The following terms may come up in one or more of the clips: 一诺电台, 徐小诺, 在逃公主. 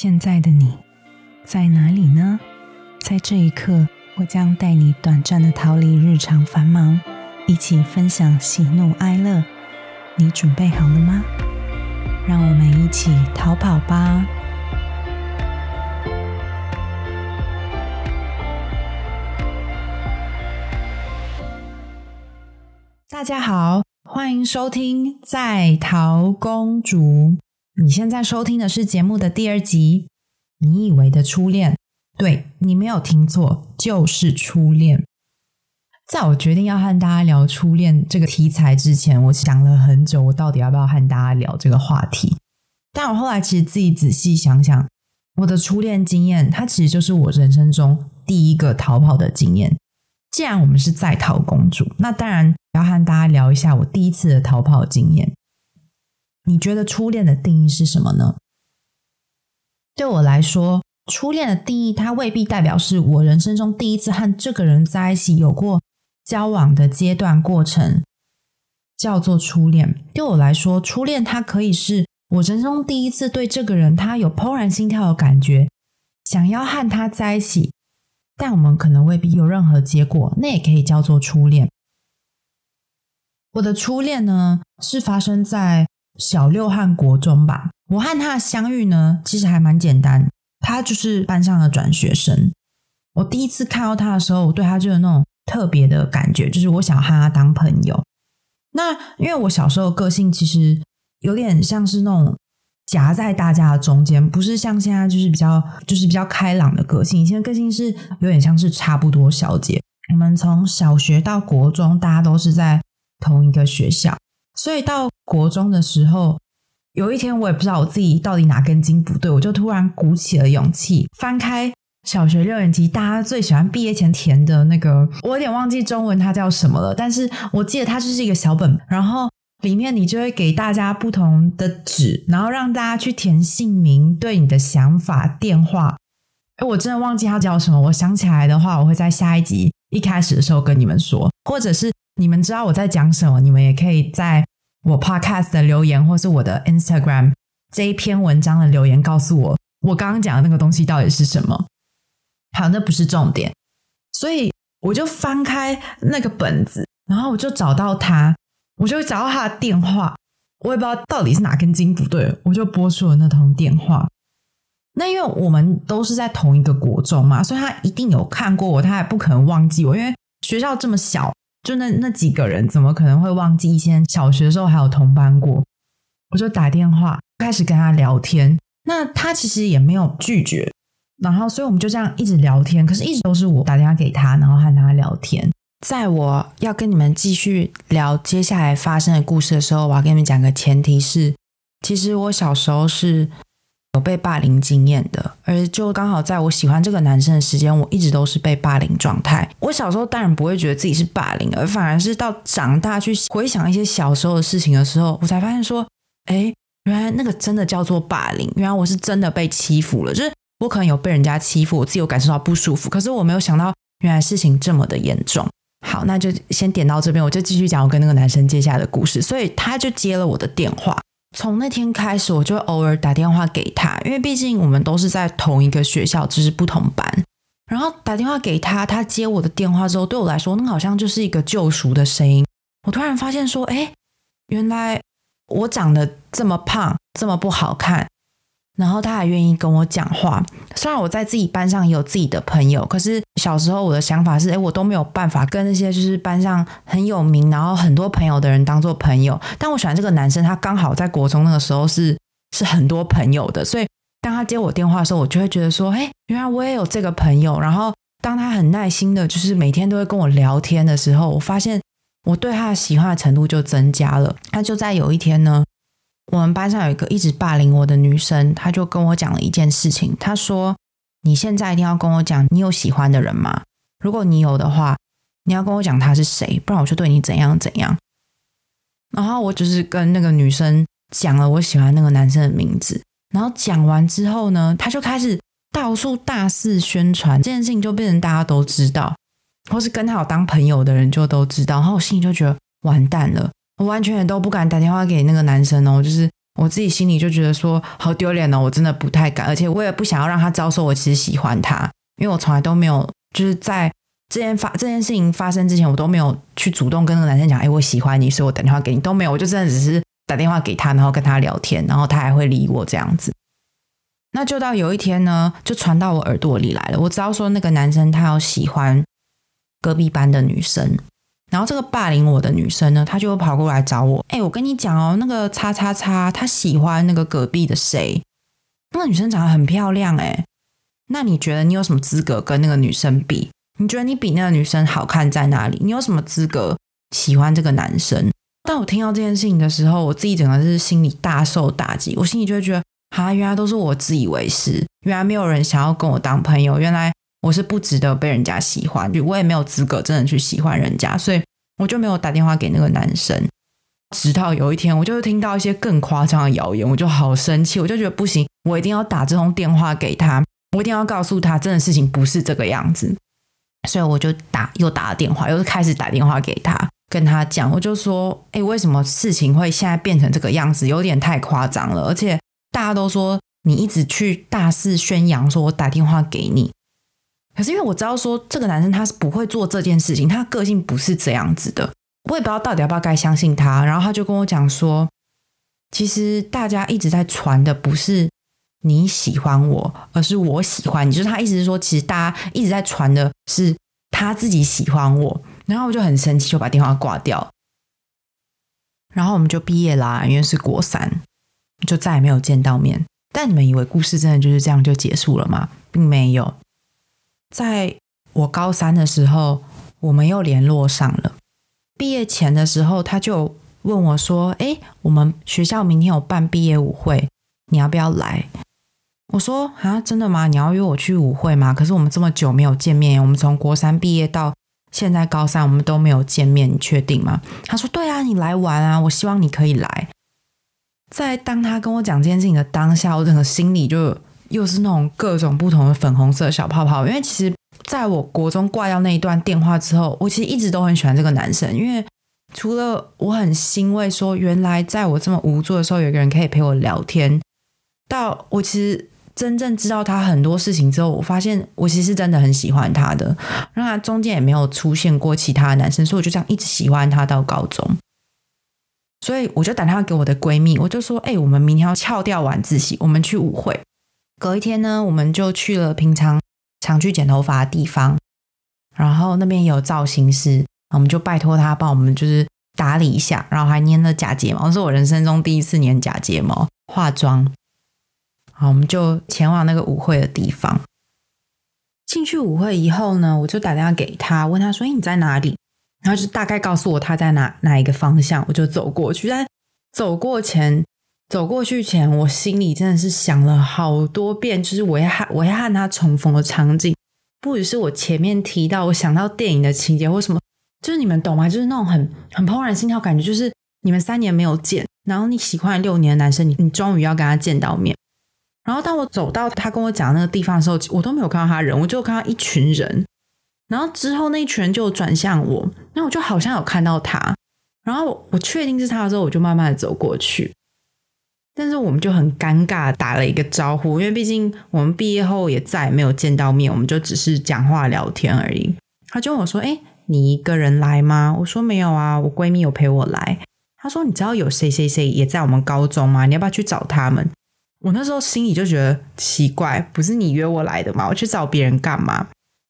现在的你在哪里呢？在这一刻，我将带你短暂的逃离日常繁忙，一起分享喜怒哀乐。你准备好了吗？让我们一起逃跑吧。大家好，欢迎收听《在逃公主》。你现在收听的是节目的第二集，你以为的初恋，对，你没有听错，就是初恋。在我决定要和大家聊初恋这个题材之前，我想了很久，我到底要不要和大家聊这个话题。但我后来其实自己仔细想想，我的初恋经验，它其实就是我人生中第一个逃跑的经验。既然我们是在逃公主，那当然要和大家聊一下我第一次的逃跑经验。你觉得初恋的定义是什么呢？对我来说，初恋的定义它未必代表是我人生中第一次和这个人在一起有过交往的阶段过程叫做初恋。对我来说，初恋它可以是我人生中第一次对这个人他有怦然心跳的感觉，想要和他在一起，但我们可能未必有任何结果，那也可以叫做初恋。我的初恋呢，是发生在小六和国中吧。我和他的相遇呢，其实还蛮简单，他就是班上的转学生。我第一次看到他的时候，我对他就有那种特别的感觉，就是我想和他当朋友。那因为我小时候的个性其实有点像是那种夹在大家的中间，不是像现在就是比较开朗的个性。以前的个性是有点像是差不多小姐。我们从小学到国中，大家都是在同一个学校，所以到国中的时候，有一天我也不知道我自己到底哪根筋不对，我就突然鼓起了勇气，翻开小学六年级大家最喜欢毕业前填的那个，我有点忘记中文它叫什么了，但是我记得它就是一个小本，然后里面你就会给大家不同的纸，然后让大家去填姓名，对你的想法、电话。我真的忘记它叫什么，我想起来的话，我会在下一集一开始的时候跟你们说，或者是你们知道我在讲什么，你们也可以在我 podcast 的留言，或是我的 Instagram 这一篇文章的留言告诉我，我刚刚讲的那个东西到底是什么。好，那不是重点。所以我就翻开那个本子，然后我就找到他，我就找到他的电话，我也不知道到底是哪根筋不对，我就拨出了那通电话。那因为我们都是在同一个国中嘛，所以他一定有看过我，他也不可能忘记我，因为学校这么小，就那几个人怎么可能会忘记以前小学的时候还有同班过。我就打电话开始跟他聊天，那他其实也没有拒绝，然后所以我们就这样一直聊天，可是一直都是我打电话给他，然后和他聊天。在我要跟你们继续聊接下来发生的故事的时候，我要跟你们讲个前提是，其实我小时候是有被霸凌经验的，而就刚好在我喜欢这个男生的时间，我一直都是被霸凌状态。我小时候当然不会觉得自己是霸凌，而反而是到长大去回想一些小时候的事情的时候，我才发现说，原来那个真的叫做霸凌，原来我是真的被欺负了，就是我可能有被人家欺负，我自己有感受到不舒服，可是我没有想到原来事情这么的严重。好，那就先点到这边，我就继续讲我跟那个男生接下来的故事。所以他就接了我的电话，从那天开始我就偶尔打电话给他，因为毕竟我们都是在同一个学校，只是不同班。然后打电话给他，他接我的电话之后，对我来说那好像就是一个救赎的声音。我突然发现说，原来我长得这么胖这么不好看，然后他还愿意跟我讲话。虽然我在自己班上也有自己的朋友，可是小时候我的想法是，我都没有办法跟那些就是班上很有名然后很多朋友的人当做朋友。但我喜欢这个男生，他刚好在国中那个时候是很多朋友的，所以当他接我电话的时候，我就会觉得说，原来我也有这个朋友。然后当他很耐心的就是每天都会跟我聊天的时候，我发现我对他的喜欢的程度就增加了。那就在有一天呢，我们班上有一个一直霸凌我的女生，她就跟我讲了一件事情。她说，你现在一定要跟我讲你有喜欢的人吗？如果你有的话，你要跟我讲他是谁，不然我就对你怎样怎样。然后我就是跟那个女生讲了我喜欢那个男生的名字，然后讲完之后呢，她就开始到处大肆宣传，这件事情就变成大家都知道，或是跟她有当朋友的人就都知道。然后我心里就觉得完蛋了，我完全也都不敢打电话给那个男生哦，就是我自己心里就觉得说好丢脸哦，我真的不太敢，而且我也不想要让他遭受我其实喜欢他，因为我从来都没有就是在这件事情发生之前我都没有去主动跟那个男生讲，我喜欢你所以我打电话给你，都没有，我就真的只是打电话给他然后跟他聊天，然后他还会理我这样子。那就到有一天呢就传到我耳朵里来了，我知道说那个男生他有喜欢隔壁班的女生，然后这个霸凌我的女生呢她就跑过来找我，我跟你讲哦，那个叉叉叉她喜欢那个隔壁的谁，那个女生长得很漂亮，那你觉得你有什么资格跟那个女生比，你觉得你比那个女生好看在哪里，你有什么资格喜欢这个男生。当我听到这件事情的时候，我自己整个是心里大受打击，我心里就会觉得原来都是我自以为是，原来没有人想要跟我当朋友，原来我是不值得被人家喜欢，我也没有资格真的去喜欢人家，所以我就没有打电话给那个男生。直到有一天我就听到一些更夸张的谣言，我就好生气，我就觉得不行，我一定要打这通电话给他，我一定要告诉他真的事情不是这个样子。所以我就又打了电话，又开始打电话给他，跟他讲，我就说为什么事情会现在变成这个样子，有点太夸张了，而且大家都说你一直去大肆宣扬说我打电话给你，可是因为我知道说这个男生他是不会做这件事情，他个性不是这样子的，我也不知道到底要不要该相信他。然后他就跟我讲说，其实大家一直在传的不是你喜欢我，而是我喜欢你，就是他意思是说其实大家一直在传的是他自己喜欢我。然后我就很生气，就把电话挂掉，然后我们就毕业啦，因为是国三，就再也没有见到面。但你们以为故事真的就是这样就结束了吗？并没有。在我高三的时候我们又联络上了，毕业前的时候他就问我说我们学校明天有办毕业舞会，你要不要来。我说啊，真的吗？你要约我去舞会吗？可是我们这么久没有见面，我们从国三毕业到现在高三我们都没有见面，你确定吗？他说对啊，你来玩啊，我希望你可以来。在当他跟我讲这件事情的当下，我整个心里就又是那种各种不同的粉红色小泡泡。因为其实在我国中挂掉那一段电话之后，我其实一直都很喜欢这个男生，因为除了我很欣慰说原来在我这么无助的时候有一个人可以陪我聊天，到我其实真正知道他很多事情之后，我发现我其实真的很喜欢他的，然后他中间也没有出现过其他的男生，所以我就这样一直喜欢他到高中。所以我就打电话给我的闺蜜，我就说我们明天要翘掉晚自习，我们去舞会。隔一天呢，我们就去了平常常去剪头发的地方，然后那边有造型师，我们就拜托他帮我们就是打理一下，然后还粘了假睫毛，是我人生中第一次粘假睫毛，化妆。好，我们就前往那个舞会的地方。进去舞会以后呢，我就打电话给他，问他说你在哪里，然后就大概告诉我他在哪一个方向，我就走过去。但走过去前我心里真的是想了好多遍，就是我要和他重逢的场景，不只是我前面提到我想到电影的情节或什么，就是你们懂吗？就是那种很怦然心跳感觉，就是你们3年没有见，然后你喜欢6年的男生，你终于要跟他见到面。然后当我走到他跟我讲那个地方的时候，我都没有看到他人，我就看到一群人，然后之后那一群人就转向我，那我就好像有看到他，然后我确定是他的时候，我就慢慢的走过去。但是我们就很尴尬打了一个招呼，因为毕竟我们毕业后也再也没有见到面，我们就只是讲话聊天而已。他就问我说你一个人来吗？我说没有啊，我闺蜜有陪我来。他说你知道有谁谁谁也在我们高中吗？你要不要去找他们？我那时候心里就觉得奇怪，不是你约我来的吗？我去找别人干嘛？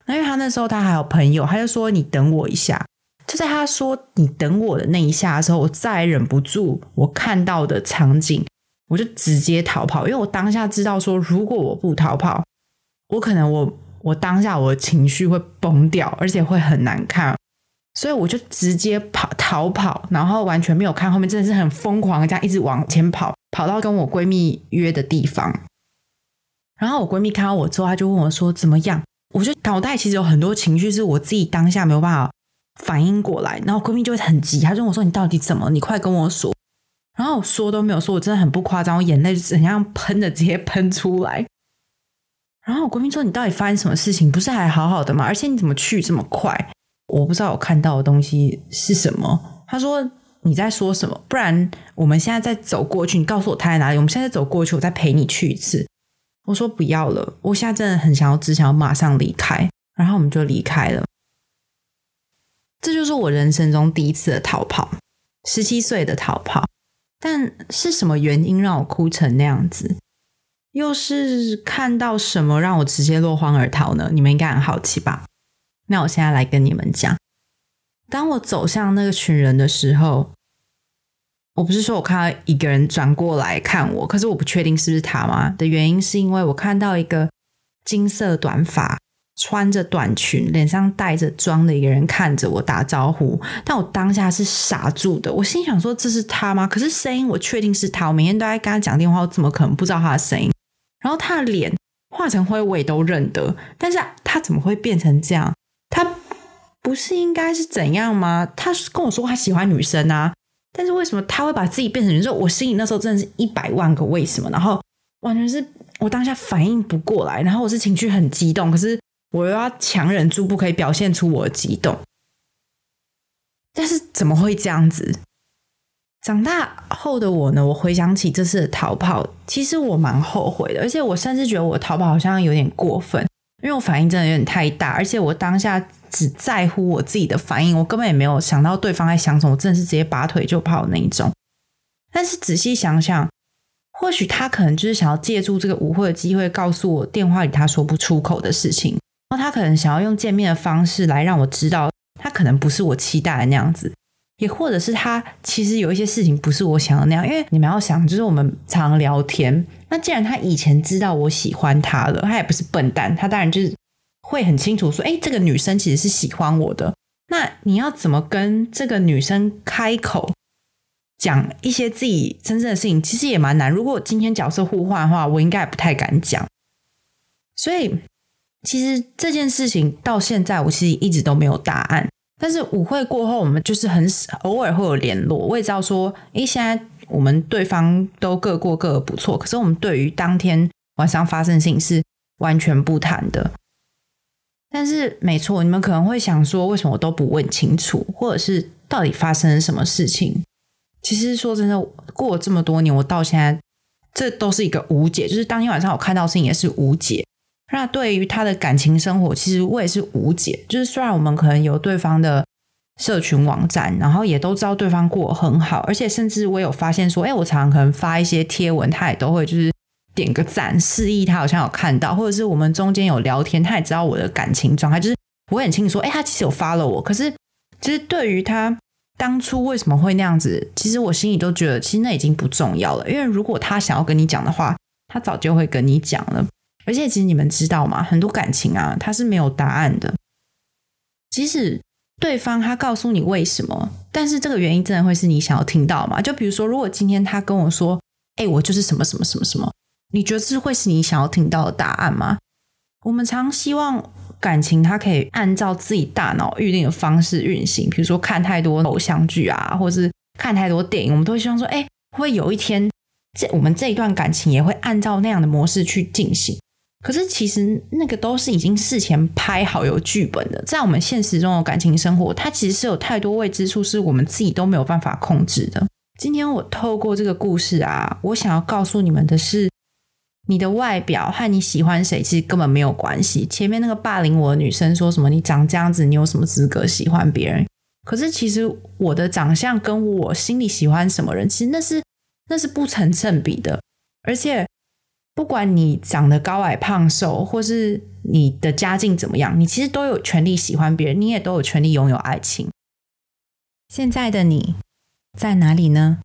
因为他那时候他还有朋友，他就说你等我一下。就在他说你等我的那一下的时候，我再忍不住我看到的场景，我就直接逃跑。因为我当下知道说如果我不逃跑，我可能我当下我的情绪会崩掉，而且会很难看，所以我就直接逃跑，然后完全没有看后面，真的是很疯狂这样一直往前跑到跟我闺蜜约的地方。然后我闺蜜看到我之后，她就问我说怎么样。我就脑袋其实有很多情绪是我自己当下没有办法反应过来，然后闺蜜就会很急，她就问我说你到底怎么，你快跟我说。然后我说都没有说，我真的很不夸张，我眼泪就很像喷的直接喷出来。然后我闺蜜说你到底发生什么事情，不是还好好的吗？而且你怎么去这么快？我不知道我看到的东西是什么。她说你在说什么，不然我们现在再走过去，你告诉我他在哪里，我们现在走过去，我再陪你去一次。我说不要了，我现在真的很想要，只想要马上离开。然后我们就离开了。这就是我人生中第一次的逃跑，17岁的逃跑。但是什么原因让我哭成那样子？又是看到什么让我直接落荒而逃呢？你们应该很好奇吧？那我现在来跟你们讲。当我走向那个群人的时候，我不是说我看到一个人转过来看我，可是我不确定是不是他吗？的原因是因为我看到一个金色短发，穿着短裙，脸上带着妆的一个人看着我打招呼，但我当下是傻住的。我心想说这是他吗？可是声音我确定是他，我每天都在跟他讲电话，我怎么可能不知道他的声音？然后他的脸化成灰我也都认得，但是他怎么会变成这样？他不是应该是怎样吗？他跟我说他喜欢女生啊，但是为什么他会把自己变成女生？我心里那时候真的是100万个为什么，然后完全是我当下反应不过来，然后我是情绪很激动，可是我又要强忍住不可以表现出我的激动。但是怎么会这样子？长大后的我呢，我回想起这次的逃跑，其实我蛮后悔的，而且我甚至觉得我逃跑好像有点过分，因为我反应真的有点太大，而且我当下只在乎我自己的反应，我根本也没有想到对方在想什么，我真的是直接拔腿就跑那一种。但是仔细想想，或许他可能就是想要借助这个舞会的机会告诉我电话里他说不出口的事情，然后他可能想要用见面的方式来让我知道他可能不是我期待的那样子，也或者是他其实有一些事情不是我想的那样。因为你们要想，就是我们常聊天，那既然他以前知道我喜欢他了，他也不是笨蛋，他当然就是会很清楚说这个女生其实是喜欢我的，那你要怎么跟这个女生开口讲一些自己真正的事情，其实也蛮难。如果今天角色互换的话，我应该也不太敢讲。所以其实这件事情到现在我其实一直都没有答案，但是舞会过后我们就是很偶尔会有联络，我也知道说现在我们对方都各过各的不错，可是我们对于当天晚上发生的事情是完全不谈的。但是没错，你们可能会想说为什么我都不问清楚，或者是到底发生了什么事情。其实说真的，过了这么多年，我到现在这都是一个无解，就是当天晚上我看到的事情也是无解，那对于他的感情生活其实我也是无解。就是虽然我们可能有对方的社群网站，然后也都知道对方过得很好，而且甚至我有发现说我常常可能发一些贴文，他也都会就是点个赞示意他好像有看到，或者是我们中间有聊天，他也知道我的感情状态，就是我很清楚说他其实有 follow 我。可是其实对于他当初为什么会那样子，其实我心里都觉得其实那已经不重要了，因为如果他想要跟你讲的话，他早就会跟你讲了。而且其实你们知道吗，很多感情啊它是没有答案的，即使对方他告诉你为什么，但是这个原因真的会是你想要听到吗？就比如说如果今天他跟我说我就是什么什么什么什么，你觉得这会是你想要听到的答案吗？我们常希望感情它可以按照自己大脑预定的方式运行，比如说看太多偶像剧啊，或是看太多电影，我们都会希望说会不会有一天我们这一段感情也会按照那样的模式去进行。可是其实那个都是已经事前拍好有剧本的，在我们现实中的感情生活，它其实是有太多未知数是我们自己都没有办法控制的。今天我透过这个故事啊，我想要告诉你们的是，你的外表和你喜欢谁其实根本没有关系。前面那个霸凌我的女生说什么你长这样子你有什么资格喜欢别人，可是其实我的长相跟我心里喜欢什么人，其实那是不成正比的。而且不管你长得高矮胖瘦，或是你的家境怎么样，你其实都有权利喜欢别人，你也都有权利拥有爱情。现在的你在哪里呢？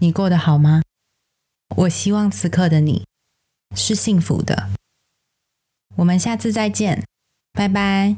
你过得好吗？我希望此刻的你是幸福的。我们下次再见，拜拜。